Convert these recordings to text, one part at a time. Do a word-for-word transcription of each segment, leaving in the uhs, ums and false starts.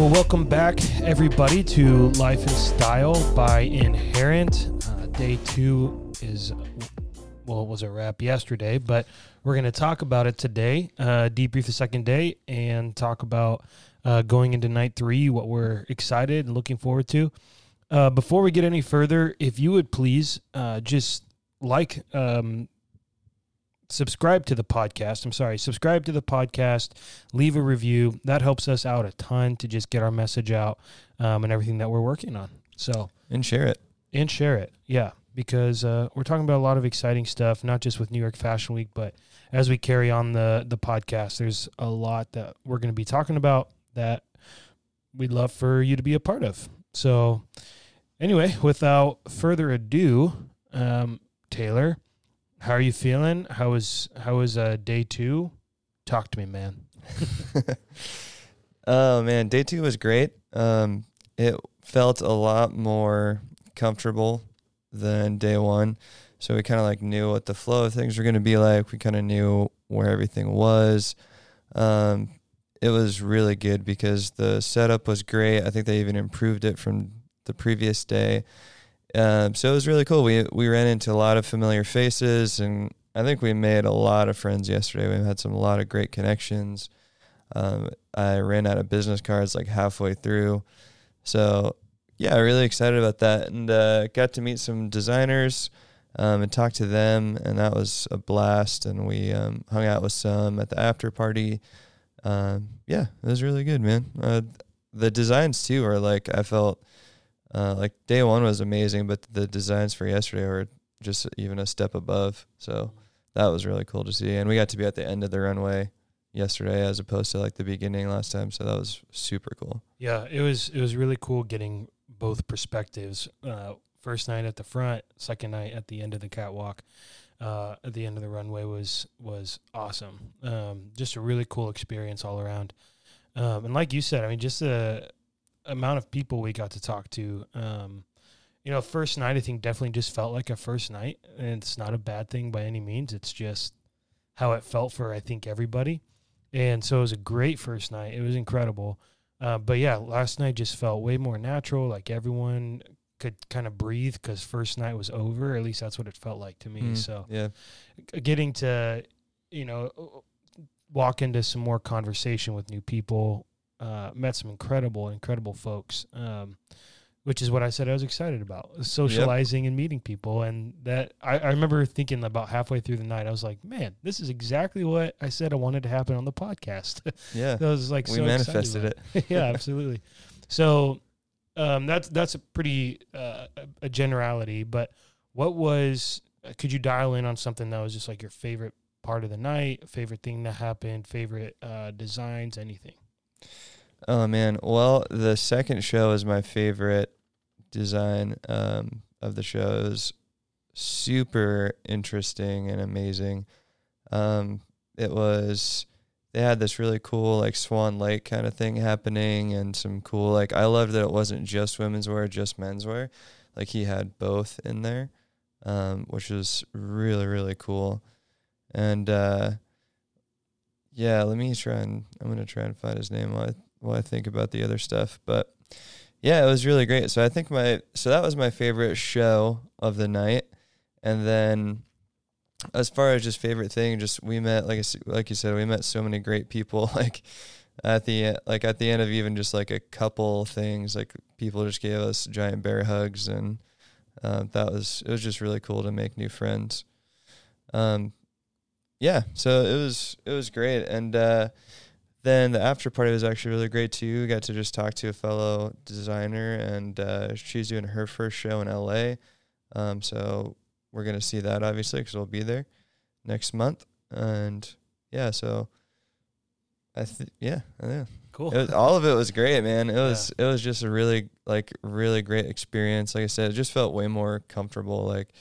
Well, welcome back, everybody, to Life and Style by Inherent. Uh, day two is, well, it was a wrap yesterday, but we're going to talk about it today, uh, debrief the second day, and talk about uh, going into night three, what we're excited and looking forward to. Uh, before we get any further, if you would please uh, just like, um, subscribe to the podcast. I'm sorry, subscribe to the podcast, leave a review. That helps us out a ton to just get our message out um, and everything that we're working on. So And share it. And share it, yeah, because uh, we're talking about a lot of exciting stuff, not just with New York Fashion Week, but as we carry on the, the podcast, there's a lot that we're going to be talking about that we'd love for you to be a part of. So anyway, without further ado, um, Taylor, how are you feeling? How was how was uh, day two? Talk to me, man. Oh, man. Day two was great. Um, it felt a lot more comfortable than day one. So we kind of like knew what the flow of things were going to be like. We kind of knew where everything was. Um, it was really good because the setup was great. I think they even improved it from the previous day. Um, so it was really cool. We we ran into a lot of familiar faces, and I think we made a lot of friends yesterday. We had some a lot of great connections. Um, I ran out of business cards like halfway through. So, yeah, really excited about that. And uh, got to meet some designers um, and talk to them, and that was a blast. And we um, hung out with some at the after party. Um, yeah, it was really good, man. Uh, the designs, too, are like I felt... Uh, like day one was amazing, but the designs for yesterday were just even a step above. So that was really cool to see. And we got to be at the end of the runway yesterday as opposed to like the beginning last time. So that was super cool. Yeah, it was, it was really cool getting both perspectives. Uh, first night at the front, second night at the end of the catwalk, uh, at the end of the runway was, was awesome. Um, just a really cool experience all around. Um, and like you said, I mean, just the amount of people we got to talk to, um you know first night I think definitely just felt like a first night, and it's not a bad thing by any means. It's just how it felt for I think everybody, and so it was a great first night. It was incredible. Uh, but yeah, last night just felt way more natural, like everyone could kind of breathe because first night was over, at least that's what it felt like to me. Mm, so yeah, getting to you know walk into some more conversation with new people. Uh, met some incredible, incredible folks, um, which is what I said I was excited about, socializing. Yep. And meeting people. And that I, I remember thinking about halfway through the night, I was like, man, this is exactly what I said I wanted to happen on the podcast. Yeah. I was like, we so manifested it. it. Yeah, absolutely. So um, that's that's a pretty uh, a generality, but what was, could you dial in on something that was just like your favorite part of the night, favorite thing that happened, favorite uh, designs, anything? Oh man, well the second show is my favorite design um, of the show. It was super interesting and amazing. Um, it was, they had this really cool like Swan Lake kind of thing happening, and some cool like, I loved that it wasn't just women's wear, just men's wear. Like he had both in there, um, which was really, really cool. And uh yeah, let me try and I'm going to try and find his name while I, while I think about the other stuff. But yeah, it was really great. So I think my, so that was my favorite show of the night. And then as far as just favorite thing, just we met, like, like you said, we met so many great people, like at the, like at the end of even just like a couple things, like people just gave us giant bear hugs. And uh, that was, it was just really cool to make new friends. Um, Yeah, so it was it was great, and uh, then the after party was actually really great too. We got to just talk to a fellow designer, and uh, she's doing her first show in L A, um, so we're gonna see that obviously because we'll be there next month. And yeah, so I th- yeah yeah cool. It was, all of it was great, man. It was yeah. It was just a really like really great experience. Like I said, it just felt way more comfortable, like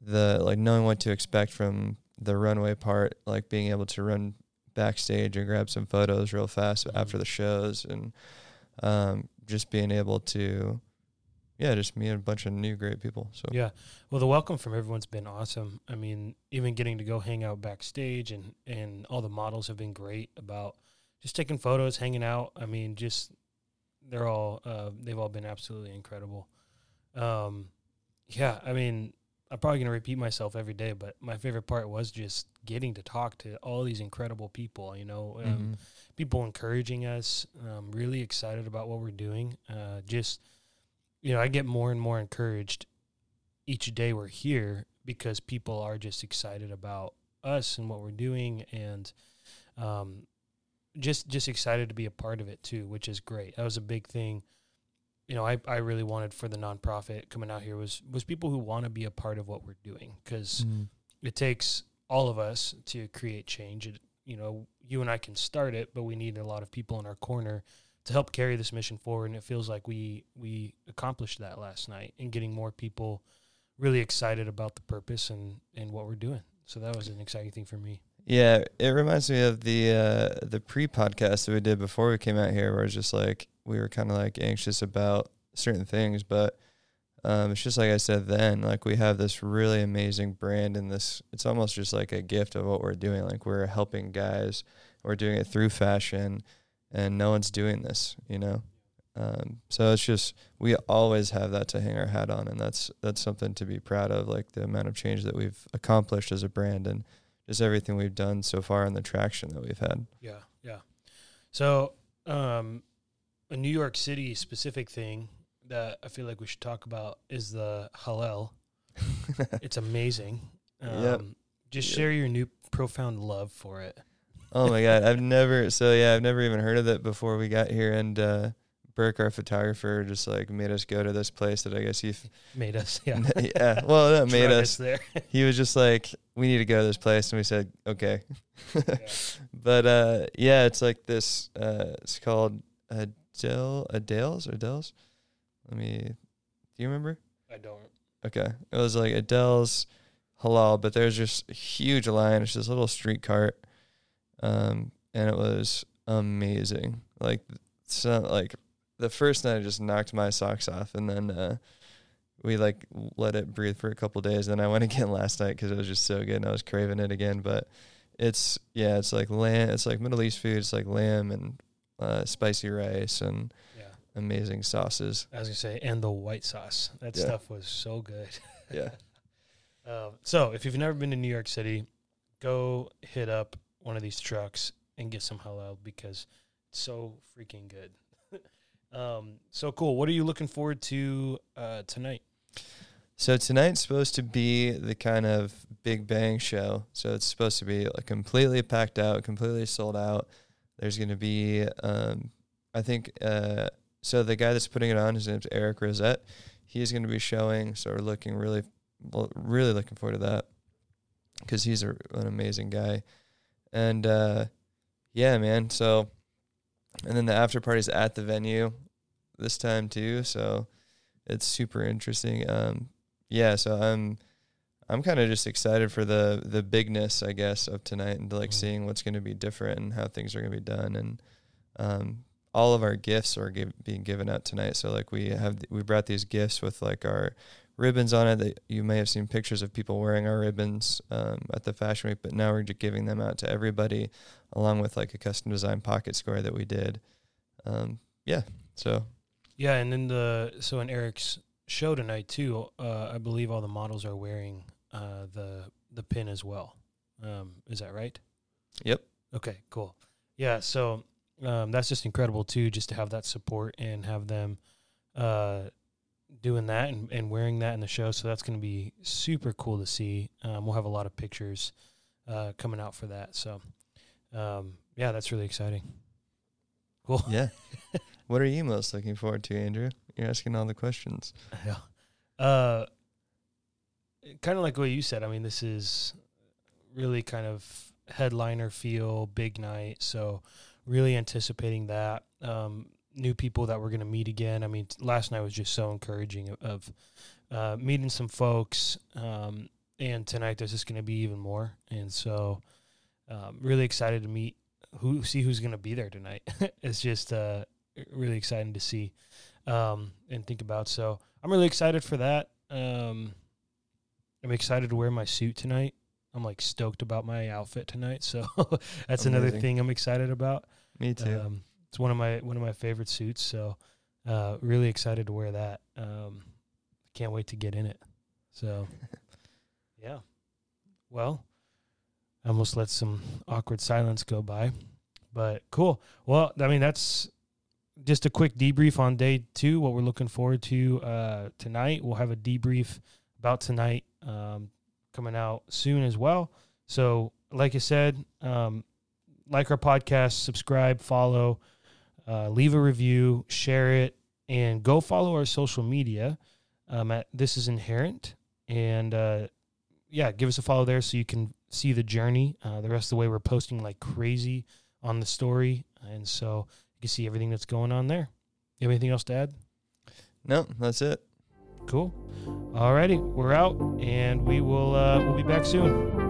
the like knowing what to expect from the runway part, like being able to run backstage and grab some photos real fast after the shows, and um, just being able to, yeah, just meet a bunch of new great people. So yeah, well, the welcome from everyone's been awesome. I mean, even getting to go hang out backstage, and, and all the models have been great about just taking photos, hanging out. I mean, just they're all uh, they've all been absolutely incredible. Um, yeah, I mean, I'm probably going to repeat myself every day, but my favorite part was just getting to talk to all these incredible people, you know, um, mm-hmm. people encouraging us, um, really excited about what we're doing. Uh, just, you know, I get more and more encouraged each day we're here because people are just excited about us and what we're doing, and um, just, just excited to be a part of it too, which is great. That was a big thing. You know, I, I really wanted for the nonprofit coming out here was, was people who want to be a part of what we're doing, because mm. it takes all of us to create change. It, you know, you and I can start it, but we need a lot of people in our corner to help carry this mission forward. And it feels like we we accomplished that last night, and getting more people really excited about the purpose and, and what we're doing. So that was an exciting thing for me. Yeah, it reminds me of the uh, the pre-podcast that we did before we came out here, where it's just like, we were kind of like anxious about certain things, but um, it's just like I said then, like we have this really amazing brand, and this, it's almost just like a gift of what we're doing. Like we're helping guys, we're doing it through fashion, and no one's doing this, you know? Um, so it's just, we always have that to hang our hat on, and that's, that's something to be proud of, like the amount of change that we've accomplished as a brand, and just everything we've done so far and the traction that we've had. Yeah. Yeah. So, um, a New York City specific thing that I feel like we should talk about is the halal. It's amazing. Um, yep. Just share your new profound love for it. Oh my God. I've never, so yeah, I've never even heard of it before we got here. And, uh, Burke, our photographer, just like made us go to this place that I guess he f- made us. Yeah. yeah. Well, that made us, us there. He was just like, we need to go to this place. And we said, okay. yeah. But, uh, yeah, it's like this, uh, it's called, uh, Dell, Adele's, Adele's. Let me. Do you remember? I don't. Okay, it was like Adele's Halal, but there's just a huge line. It's this little street cart, um, and it was amazing. Like, so, like the first night, I just knocked my socks off, and then uh, we like let it breathe for a couple of days. Then I went again last night because it was just so good, and I was craving it again. But it's yeah, it's like lamb. It's like Middle East food. It's like lamb and. Uh, spicy rice and yeah. amazing sauces. I was gonna say, and the white sauce. That yeah. stuff was so good. yeah. Um, so if you've never been to New York City, go hit up one of these trucks and get some halal, because it's so freaking good. um, so cool. What are you looking forward to uh, tonight? So tonight's supposed to be the kind of Big Bang show. So it's supposed to be like completely packed out, completely sold out. There's going to be, um, I think, uh, so the guy that's putting it on, his name's Eric Rosette. He's going to be showing, so we're looking really, really looking forward to that, because he's a, an amazing guy. And, uh, yeah, man, so, and then the after party's at the venue this time, too, so it's super interesting. Um, yeah, so I'm I'm kind of just excited for the the bigness, I guess, of tonight, and like mm-hmm. seeing what's going to be different and how things are going to be done. And um, all of our gifts are give, being given out tonight. So like we have, th- we brought these gifts with like our ribbons on it that you may have seen pictures of people wearing our ribbons um, at the Fashion Week, but now we're just giving them out to everybody, along with like a custom designed pocket square that we did. Um, yeah. So. Yeah. And then the, so in Eric's show tonight too, uh, I believe all the models are wearing Uh, the the pin as well. Um, is that right? Yep. Okay, cool. Yeah, so um, that's just incredible, too, just to have that support and have them uh, doing that and, and wearing that in the show. So that's going to be super cool to see. Um, we'll have a lot of pictures uh, coming out for that. So, um, yeah, that's really exciting. Cool. Yeah. What are you most looking forward to, Andrew? You're asking all the questions. Yeah. Uh Kind of like what you said. I mean, this is really kind of headliner feel, big night. So really anticipating that. Um, new people that we're going to meet again. I mean, t- last night was just so encouraging of, of uh, meeting some folks. Um, and tonight there's just going to be even more. And so um, really excited to meet, who see who's going to be there tonight. It's just uh, really exciting to see um, and think about. So I'm really excited for that. Um I'm excited to wear my suit tonight. I'm like stoked about my outfit tonight. So that's Amazing. Another thing I'm excited about. Me too. Um, it's one of my, one of my favorite suits. So uh, really excited to wear that. Um, can't wait to get in it. So, yeah. Well, I almost let some awkward silence go by, but cool. Well, I mean, that's just a quick debrief on day two, what we're looking forward to uh, tonight. We'll have a debrief about tonight um, coming out soon as well. So, like I said, um, like our podcast, subscribe, follow, uh, leave a review, share it, and go follow our social media um, at This Is Inherent. And, uh, yeah, give us a follow there so you can see the journey. Uh, the rest of the way, we're posting like crazy on the story. And so you can see everything that's going on there. You have anything else to add? No, that's it. Cool. All righty, we're out, and we will uh, we'll be back soon.